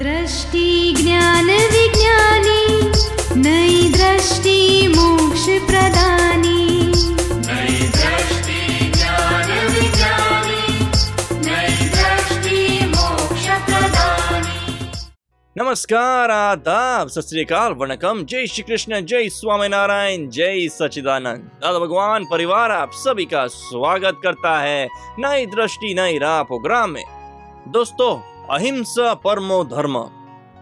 दृष्टि ज्ञान विज्ञानी, नई दृष्टि मोक्ष प्रदानी। नई दृष्टि ज्ञान विज्ञानी, नई दृष्टि मोक्ष प्रदानी। नमस्कार, आदाब, सत श्री अकाल, वणकम, जय श्री कृष्ण, जय स्वामीनारायण, जय सच्चिदानंद। दादा भगवान परिवार आप सभी का स्वागत करता है नई दृष्टि नई राह प्रोग्राम में। दोस्तों, अहिंसा परमो धर्म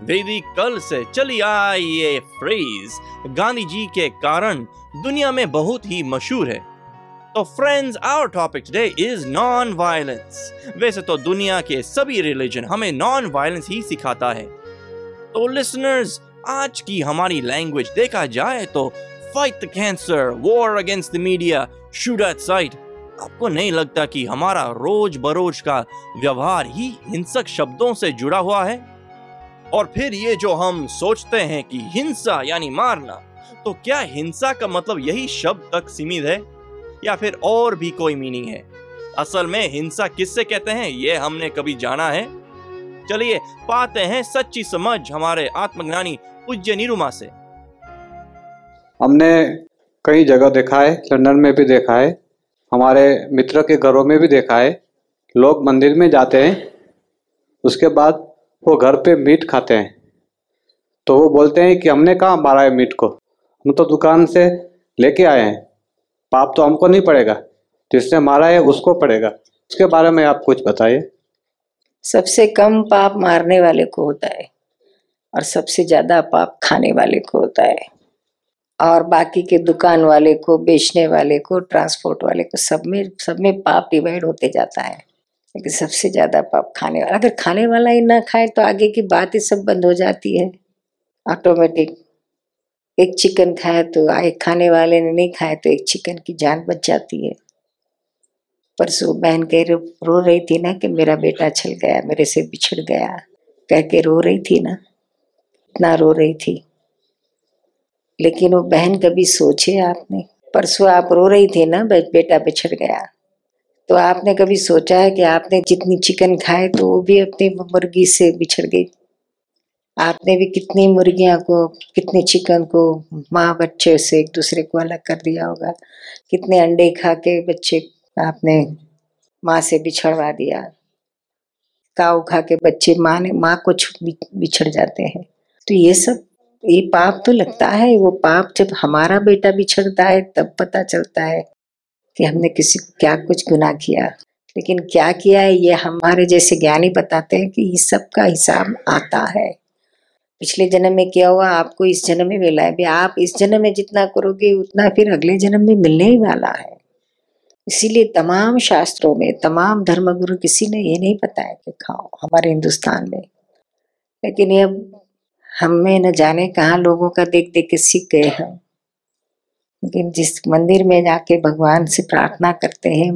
वैदिक कल से चली आई ये फ्रेज गांधी जी के कारण दुनिया में बहुत ही मशहूर है। तो friends, our topic today is non violence. वैसे तो दुनिया के सभी रिलीजन हमें नॉन वायलेंस ही सिखाता है। तो लिसनर्स, आज की हमारी लैंग्वेज देखा जाए तो fight the cancer, war against the media, shoot at sight. आपको नहीं लगता कि हमारा रोज बरोज का व्यवहार ही हिंसक शब्दों से जुड़ा हुआ है? और फिर ये जो हम सोचते हैं कि हिंसा यानी मारना, तो क्या हिंसा का मतलब यही शब्द तक सीमित है या फिर और भी कोई मीनिंग है? असल में हिंसा किससे कहते हैं ये हमने कभी जाना है? चलिए पाते हैं सच्ची समझ हमारे आत्मज्ञानी पूज्य नीरूमा से। हमने कई जगह देखा है, लंदन में भी देखा है, हमारे मित्र के घरों में भी देखा है। लोग मंदिर में जाते हैं, उसके बाद वो घर पे मीट खाते हैं तो वो बोलते हैं कि हमने कहाँ मारा है मीट को, हम तो दुकान से लेके आए हैं, पाप तो हमको नहीं पड़ेगा, जिसने मारा है उसको पड़ेगा। उसके बारे में आप कुछ बताइए। सबसे कम पाप मारने वाले को होता है और सबसे ज़्यादा पाप खाने वाले को होता है, और बाकी के दुकान वाले को, बेचने वाले को, ट्रांसपोर्ट वाले को, सब में पाप डिवाइड होते जाता है, लेकिन सबसे ज़्यादा पाप खाने वाला। अगर खाने वाला ही ना खाए तो आगे की बात ही सब बंद हो जाती है ऑटोमेटिक। एक चिकन खाए तो एक खाने वाले ने नहीं खाए तो एक चिकन की जान बच जाती है। परसों बहन रो रही थी ना कि मेरा बेटा छल गया, मेरे से बिछड़ गया कह के रो रही थी ना, इतना रो रही थी। लेकिन वो बहन कभी सोचे आपने, परसों आप रो रही थी ना बेटा बिछड़ गया, तो आपने कभी सोचा है कि आपने जितनी चिकन खाए तो वो भी अपनी मुर्गी से बिछड़ गई? आपने भी कितनी मुर्गियाँ को, कितने चिकन को माँ बच्चे से एक दूसरे को अलग कर दिया होगा, कितने अंडे खा के बच्चे आपने माँ से बिछड़वा दिया, काऊ खा के बच्चे माँ को बिछड़ जाते हैं। तो ये पाप तो लगता है। वो पाप जब हमारा बेटा बिछड़ता है तब पता चलता है कि हमने किसी को क्या कुछ गुनाह किया, लेकिन क्या किया है ये हमारे जैसे ज्ञानी बताते हैं कि इस सब का हिसाब आता है। पिछले जन्म में क्या हुआ आपको इस जन्म में मिला है, भी आप इस जन्म में जितना करोगे उतना फिर अगले जन्म में मिलने ही वाला है। इसीलिए तमाम शास्त्रों में, तमाम धर्मगुरु, किसी ने ये नहीं बताया कि खाओ हमारे हिंदुस्तान में। लेकिन ये हमें न जाने कहाँ लोगों का देख देख के सीख गए हम। लेकिन जिस मंदिर में जाके भगवान से प्रार्थना करते हैं,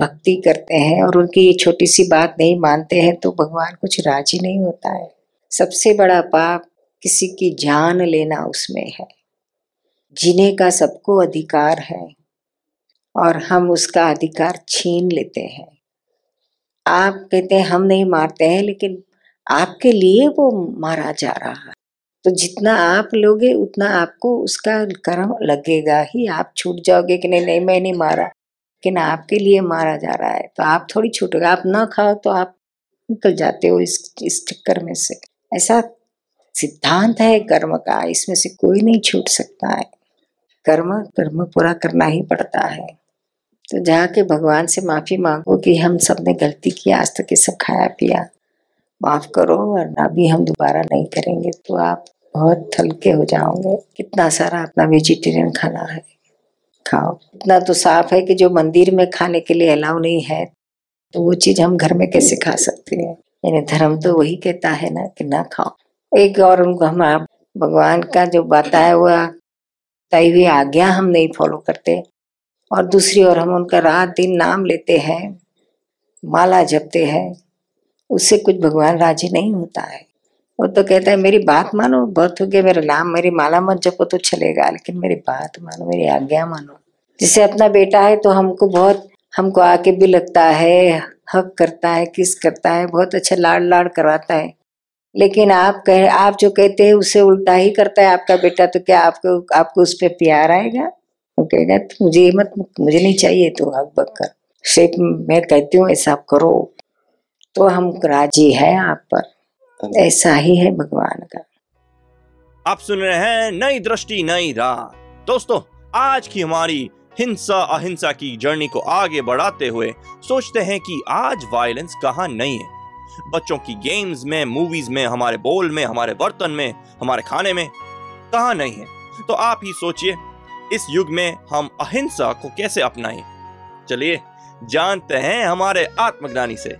भक्ति करते हैं और उनकी ये छोटी सी बात नहीं मानते हैं तो भगवान कुछ राजी नहीं होता है। सबसे बड़ा पाप किसी की जान लेना उसमें है। जीने का सबको अधिकार है और हम उसका अधिकार छीन लेते हैं। आप कहते हैं हम नहीं मारते हैं, लेकिन आपके लिए वो मारा जा रहा है। तो जितना आप लोगे उतना आपको उसका कर्म लगेगा ही। आप छूट जाओगे कि नहीं, मैं नहीं मारा, लेकिन आपके लिए मारा जा रहा है तो आप थोड़ी छूटोगे। आप ना खाओ तो आप निकल जाते हो इस चक्कर में से। ऐसा सिद्धांत है कर्म का, इसमें से कोई नहीं छूट सकता है। कर्म पूरा करना ही पड़ता है। तो जहाँ के भगवान से माफ़ी मांगो कि हम सब ने गलती किया, आज तक ये सब खाया पिया, माफ करो वरना भी हम दोबारा नहीं करेंगे, तो आप बहुत हल्के हो जाओगे। कितना सारा अपना वेजिटेरियन खाना है खाओ, इतना तो साफ है कि जो मंदिर में खाने के लिए अलाउ नहीं है तो वो चीज़ हम घर में कैसे खा सकते हैं? यानी धर्म तो वही कहता है ना कि ना खाओ। एक और उनको हम भगवान का जो बताया हुआ तय हुई आज्ञा हम नहीं फॉलो करते, और दूसरी ओर हम उनका रात दिन नाम लेते हैं, माला जपते हैं, उससे कुछ भगवान राजी नहीं होता है। वो तो कहता है मेरी बात मानो, बहुत हो गया, मेरा नाम, मेरी माला मत जपो तो चलेगा, लेकिन मेरी बात मानो, मेरी आज्ञा मानो। जिसे अपना बेटा है तो हमको आके भी लगता है, हक करता है, किस करता है, बहुत अच्छा लाड़ करवाता है, लेकिन आप जो कहते हैं उससे उल्टा ही करता है आपका बेटा, तो क्या आपको उस पर प्यार आएगा? वो कहेगा तो मुझे नहीं चाहिए, तो हक बक कर शेप मैं कहती हूँ ऐसा आप करो तो हम राजी है आप पर। ऐसा ही है भगवान का। आप सुन रहे हैं नई दृष्टि नई राह। दोस्तों, आज की हमारी हिंसा अहिंसा की जर्नी को आगे बढ़ाते हुए सोचते हैं कि आज वायलेंस कहाँ नहीं है। बच्चों की गेम्स में, मूवीज में, हमारे बोल में, हमारे बर्तन में, हमारे खाने में कहाँ नहीं है। तो आप ही सोचिए इस युग में हम अहिंसा को कैसे अपनाएं। चलिए जानते हैं हमारे आत्मज्ञानी से।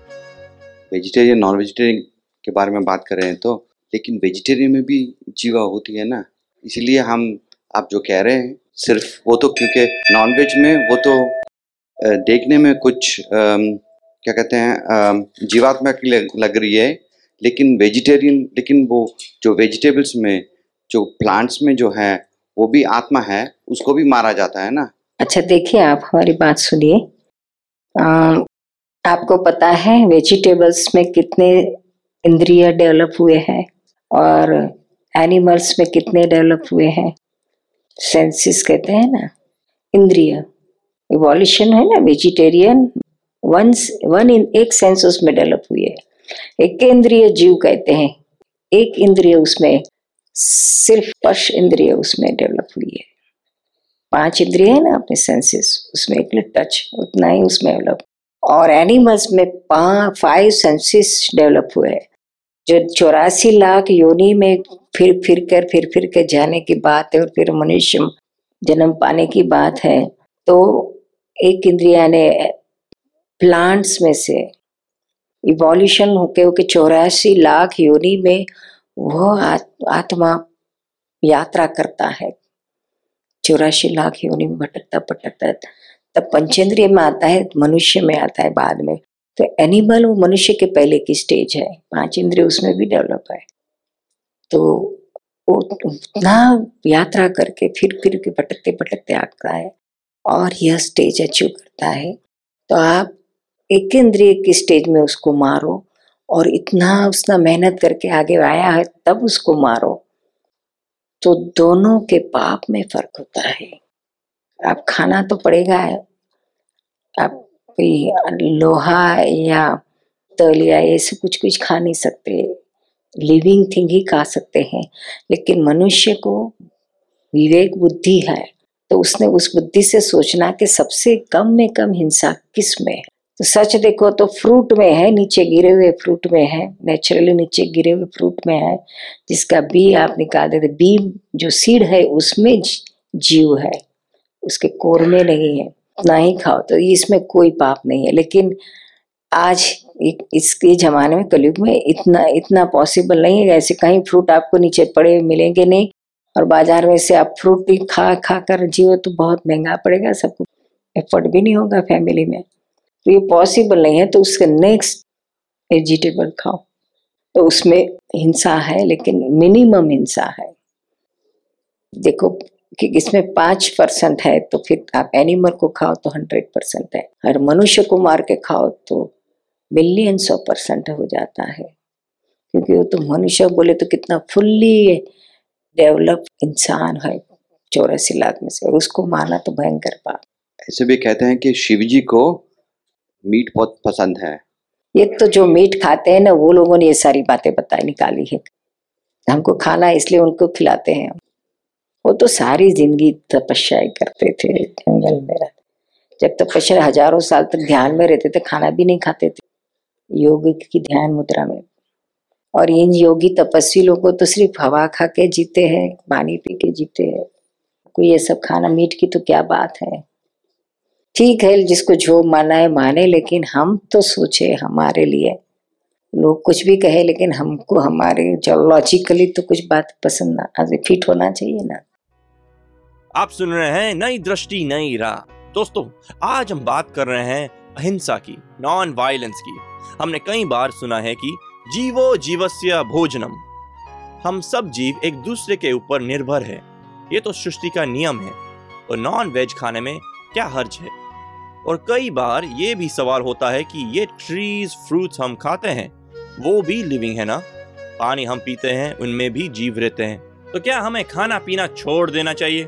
वेजिटेरियन नॉन वेजिटेरियन के बारे में बात कर रहे हैं तो, लेकिन वेजिटेरियन में भी जीवा होती है ना, इसलिए हम आप जो कह रहे हैं सिर्फ वो तो, क्योंकि नॉन वेज में वो तो देखने में कुछ क्या कहते हैं जीवात्मा की लग रही है, लेकिन वेजिटेरियन, लेकिन वो जो वेजिटेबल्स में जो प्लांट्स में जो है वो भी आत्मा है, उसको भी मारा जाता है ना। अच्छा देखिए, आप हमारी बात सुनिए। आपको पता है वेजिटेबल्स में कितने इंद्रिय डेवलप हुए हैं और एनिमल्स में कितने डेवलप हुए हैं, सेंसेस कहते हैं ना, इंद्रिय। इवोल्यूशन है ना, वेजिटेरियन एक सेंस उसमें डेवलप हुई है। एक केंद्रीय जीव कहते हैं, एक इंद्रिय उसमें सिर्फ स्पर्श इंद्रिय उसमें डेवलप हुई है। 5 इंद्रिय है ना अपने सेंसेस, उसमें एक टच उतना ही उसमें डेवलप। और एनिमल्स में 5 सेंसेस डेवलप हुए हैं, जो 84 लाख योनि में फिर कर जाने की बात है और फिर मनुष्य जन्म पाने की बात है। तो एक इंद्रिया ने प्लांट्स में से इवोल्यूशन होके 84 लाख योनि में वो आत्मा यात्रा करता है। 84 लाख योनि में भटकता है, तब पंचेंद्रिय में आता है, मनुष्य में आता है बाद में। तो एनिमल वो मनुष्य के पहले की स्टेज है, 5 इंद्रिय उसमें भी डेवलप है। तो वो उतना यात्रा करके फिर के भटकते आता है और यह स्टेज अचीव करता है। तो आप एक इंद्रिय की स्टेज में उसको मारो और इतना मेहनत करके आगे आया है तब उसको मारो, तो दोनों के पाप में फर्क होता है। आप खाना तो पड़ेगा है, आप लोहा या तल या ऐसे कुछ खा नहीं सकते, लिविंग थिंग ही खा सकते हैं। लेकिन मनुष्य को विवेक बुद्धि है, तो उसने उस बुद्धि से सोचना कि सबसे कम में कम हिंसा किस में है। तो सच देखो तो फ्रूट में है, नीचे गिरे हुए फ्रूट में है, नेचुरली नीचे गिरे हुए फ्रूट में है, जिसका बी आप निकाल देते, बी जो सीड है उसमें जीव है, उसके कोर में नहीं है। ना ही खाओ तो इसमें कोई पाप नहीं है। लेकिन आज इसके जमाने में कलयुग में इतना पॉसिबल नहीं है। ऐसे कहीं फ्रूट आपको नीचे पड़े मिलेंगे नहीं, और बाजार में से आप फ्रूट भी खा कर जियो तो बहुत महंगा पड़ेगा, सबको एफर्ट भी नहीं होगा फैमिली में, तो ये पॉसिबल नहीं है। तो उसके नेक्स्ट वेजिटेबल खाओ, तो उसमें हिंसा है लेकिन मिनिमम हिंसा है। देखो कि इसमें 5% है, तो फिर आप एनिमल को खाओ तो 100% है, और मनुष्य को मार के खाओ तो मिलियंस ऑफ परसेंट हो जाता है, क्योंकि वो तो मनुष्य बोले तो कितना फुल्ली डेवलप इंसान है 84 लाख में से, उसको मारना तो भयंकर पाप। ऐसे भी कहते हैं कि शिव जी को मीट बहुत पसंद है। ये तो जो मीट खाते हैं ना, वो लोगों ने ये सारी बातें बताई निकाली है, हमको खाना इसलिए उनको खिलाते हैं। वो तो सारी जिंदगी तपस्या करते थे जंगल में, जब तपस्या हजारों साल तक ध्यान में रहते थे, खाना भी नहीं खाते थे, योग की ध्यान मुद्रा में। और इन योगी तपस्वी लोगों तो सिर्फ हवा खा के जीते हैं, पानी पी के जीते हैं, कोई ये सब खाना मीट की तो क्या बात है। ठीक है, जिसको जो माना है माने, लेकिन हम तो सोचे हमारे लिए। लोग कुछ भी कहे लेकिन हमको हमारे लॉजिकली तो कुछ बात पसंद ना, फिट होना चाहिए ना। आप सुन रहे हैं नई दृष्टि नई राह। दोस्तों, आज हम बात कर रहे हैं अहिंसा की, नॉन वायलेंस की। हमने कई बार सुना है कि जीवो जीवस्य भोजनम, हम सब जीव एक दूसरे के ऊपर निर्भर है, ये तो सृष्टि का नियम है, और नॉन वेज खाने में क्या हर्ज है। और कई बार ये भी सवाल होता है कि ये ट्रीज फ्रूट्स हम खाते हैं वो भी लिविंग है ना, पानी हम पीते हैं उनमें भी जीव रहते हैं। तो क्या हमें खाना पीना छोड़ देना चाहिए?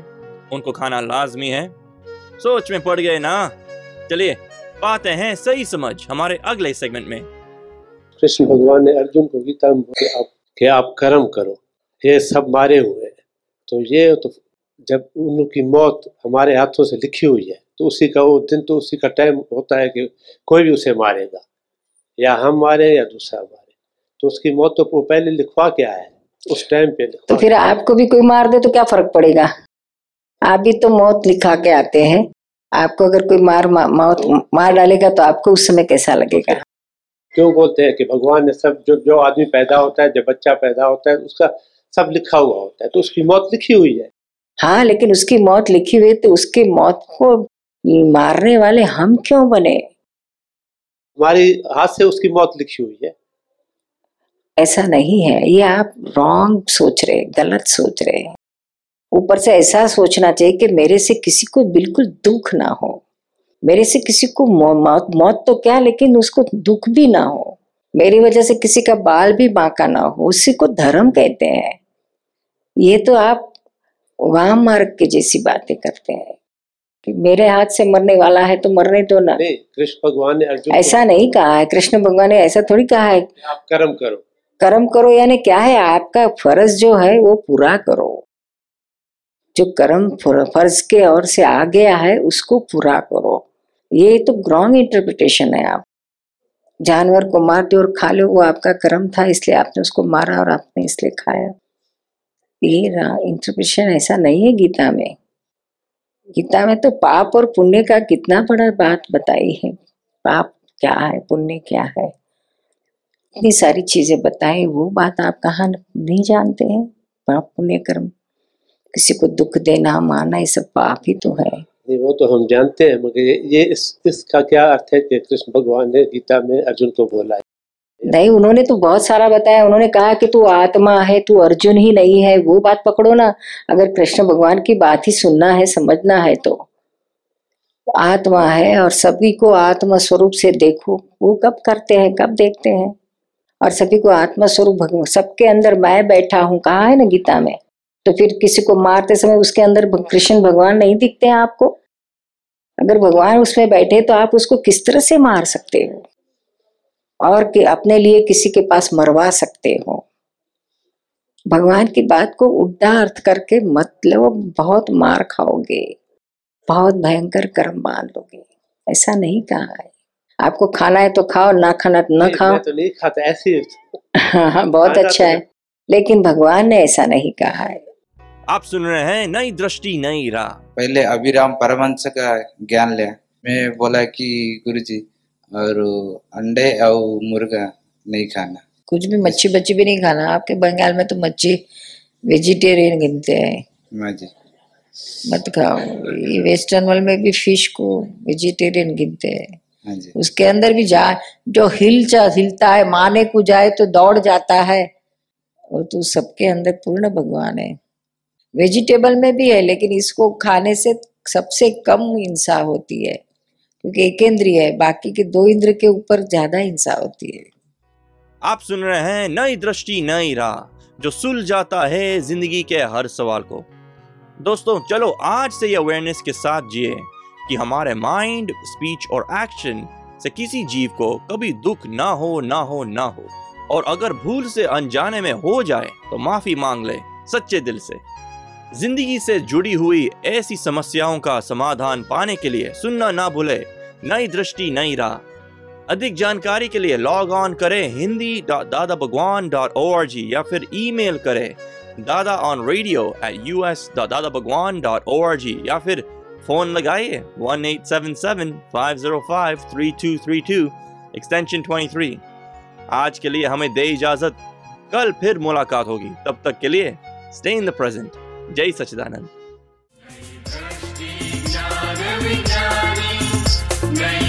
उनको खाना लाजमी है। सोच में पड़ गए ना, चलिए पाते हैं सही समझ हमारे अगले सेगमेंट में। कृष्ण भगवान ने अर्जुन को गीता में कि आप कर्म करो, ये सब मारे हुए हैं, तो ये तो जब उनकी मौत हमारे हाथों से लिखी हुई है तो उसी का वो दिन तो उसी का टाइम होता है कि कोई भी उसे मारेगा, या हम मारे या दूसरा मारे, तो उसकी मौत तो वो पहले लिखवा के आया है, उस टाइम पे लिखवा। तो फिर आपको भी कोई मार दे तो क्या फर्क पड़ेगा? आप भी तो मौत लिखा के आते हैं। आपको अगर कोई मार डालेगा तो आपको उस समय कैसा लगेगा? क्यों बोलते हैं कि भगवान ने सब जो आदमी पैदा होता है, जो बच्चा पैदा होता है, उसका सब लिखा हुआ होता है, तो उसकी मौत लिखी हुई है। हाँ, लेकिन उसकी मौत लिखी हुई तो उसकी मौत को मारने वाले हम क्यों बने? हमारी हाथ से उसकी मौत लिखी हुई है। ऐसा नहीं है, ये आप रॉन्ग सोच रहे, गलत सोच रहे हैं। ऊपर से ऐसा सोचना चाहिए कि मेरे से किसी को बिल्कुल दुख ना हो, मेरे से किसी को मौत तो क्या, लेकिन उसको दुख भी ना हो, मेरी वजह से किसी का बाल भी बांका ना हो, उसी को धर्म कहते हैं। ये तो आप वाम मार्ग के जैसी बातें करते हैं कि मेरे हाथ से मरने वाला है तो मरने दो ना। कृष्ण भगवान ने अर्जुन ऐसा नहीं कहा है, कृष्ण भगवान ने ऐसा थोड़ी कहा है। आप कर्म करो, कर्म करो यानी क्या है, आपका फर्ज जो है वो पूरा करो, जो कर्म फर्ज के और से आ गया है उसको पूरा करो। ये तो रॉन्ग इंटरप्रिटेशन है। आप जानवर को मार दो और खा लो, वो आपका कर्म था इसलिए आपने उसको मारा और आपने इसलिए खाया, ये इंटरप्रिटेशन ऐसा नहीं है गीता में। गीता में तो पाप और पुण्य का कितना बड़ा बात बताई है, पाप क्या है, पुण्य क्या है, इतनी सारी चीजें बताई, वो बात आप कहाँ नहीं जानते हैं। पाप पुण्य कर्म, किसी को दुख देना माना, ये सब पाप ही तो है। नहीं, वो तो हम जानते हैं, मगर ये इसका क्या अर्थ है कि कृष्ण भगवान ने गीता में अर्जुन को बोला? नहीं, उन्होंने तो बहुत सारा बताया। उन्होंने कहा कि तू आत्मा है, तू अर्जुन ही नहीं है, वो बात पकड़ो ना। अगर कृष्ण भगवान की बात ही सुनना है, समझना है तो आत्मा है और सभी को आत्मा स्वरूप से देखो। वो कब करते हैं, कब देखते हैं? और सभी को आत्मा स्वरूप भगवान, सबके अंदर मैं बैठा हूँ, कहा है ना गीता में। तो फिर किसी को मारते समय उसके अंदर कृष्ण भगवान नहीं दिखते हैं आपको? अगर भगवान उसमें बैठे तो आप उसको किस तरह से मार सकते हो और कि अपने लिए किसी के पास मरवा सकते हो? भगवान की बात को उल्टा अर्थ करके मतलब बहुत मार खाओगे, बहुत भयंकर कर्म मान लोगे। ऐसा नहीं कहा है। आपको खाना है तो खाओ, ना खाना तो ना खाओ। मैं तो नहीं खाता ऐसी। हाँ, बहुत अच्छा है, लेकिन भगवान ने ऐसा नहीं कहा है। आप सुन रहे हैं नई दृष्टि नई राह। पहले अभिराम परमहंस का ज्ञान लिया। मैं बोला कि गुरुजी और अंडे और मुर्गा नहीं खाना, कुछ भी मच्छी बच्ची भी नहीं खाना। आपके बंगाल में तो मच्छी वेजिटेरियन गिनते हैं, मत खाओ। ये वेस्टर्न वर्ल्ड में भी फिश को वेजिटेरियन गिनते हैं। उसके अंदर भी जो हिलता है, माने को जाए तो दौड़ जाता है, वो तो सबके अंदर पूर्ण भगवान है। वेजिटेबल में भी है, लेकिन इसको खाने से सबसे कम हिंसा होती है, क्योंकि एक इंद्रिय है, बाकी के दो इंद्र के ऊपर ज्यादा हिंसा होती है। आप सुन रहे हैं नई दृष्टि नई राह, जो सुलझाता है जिंदगी के हर सवाल को। दोस्तों, चलो आज से ये अवेयरनेस के साथ जिए कि हमारे माइंड, स्पीच और एक्शन से किसी जीव को कभी दुख ना हो। और अगर भूल से अनजाने में हो जाए तो माफी मांग ले सच्चे दिल से। जिंदगी से जुड़ी हुई ऐसी समस्याओं का समाधान पाने के लिए सुनना ना भूले नई दृष्टि नई राह। अधिक जानकारी के लिए लॉग ऑन करें hindi.dadabhagwan.org या फिर ईमेल करें dadaonradio@us.dadabhagwan.org या फिर फोन लगाइए 1877-505-3232 एक्सटेंशन 23। आज के लिए हमें दे इजाजत, कल फिर मुलाकात होगी। तब तक के लिए स्टे इन द प्रेजेंट। जय सच्चिदानंद।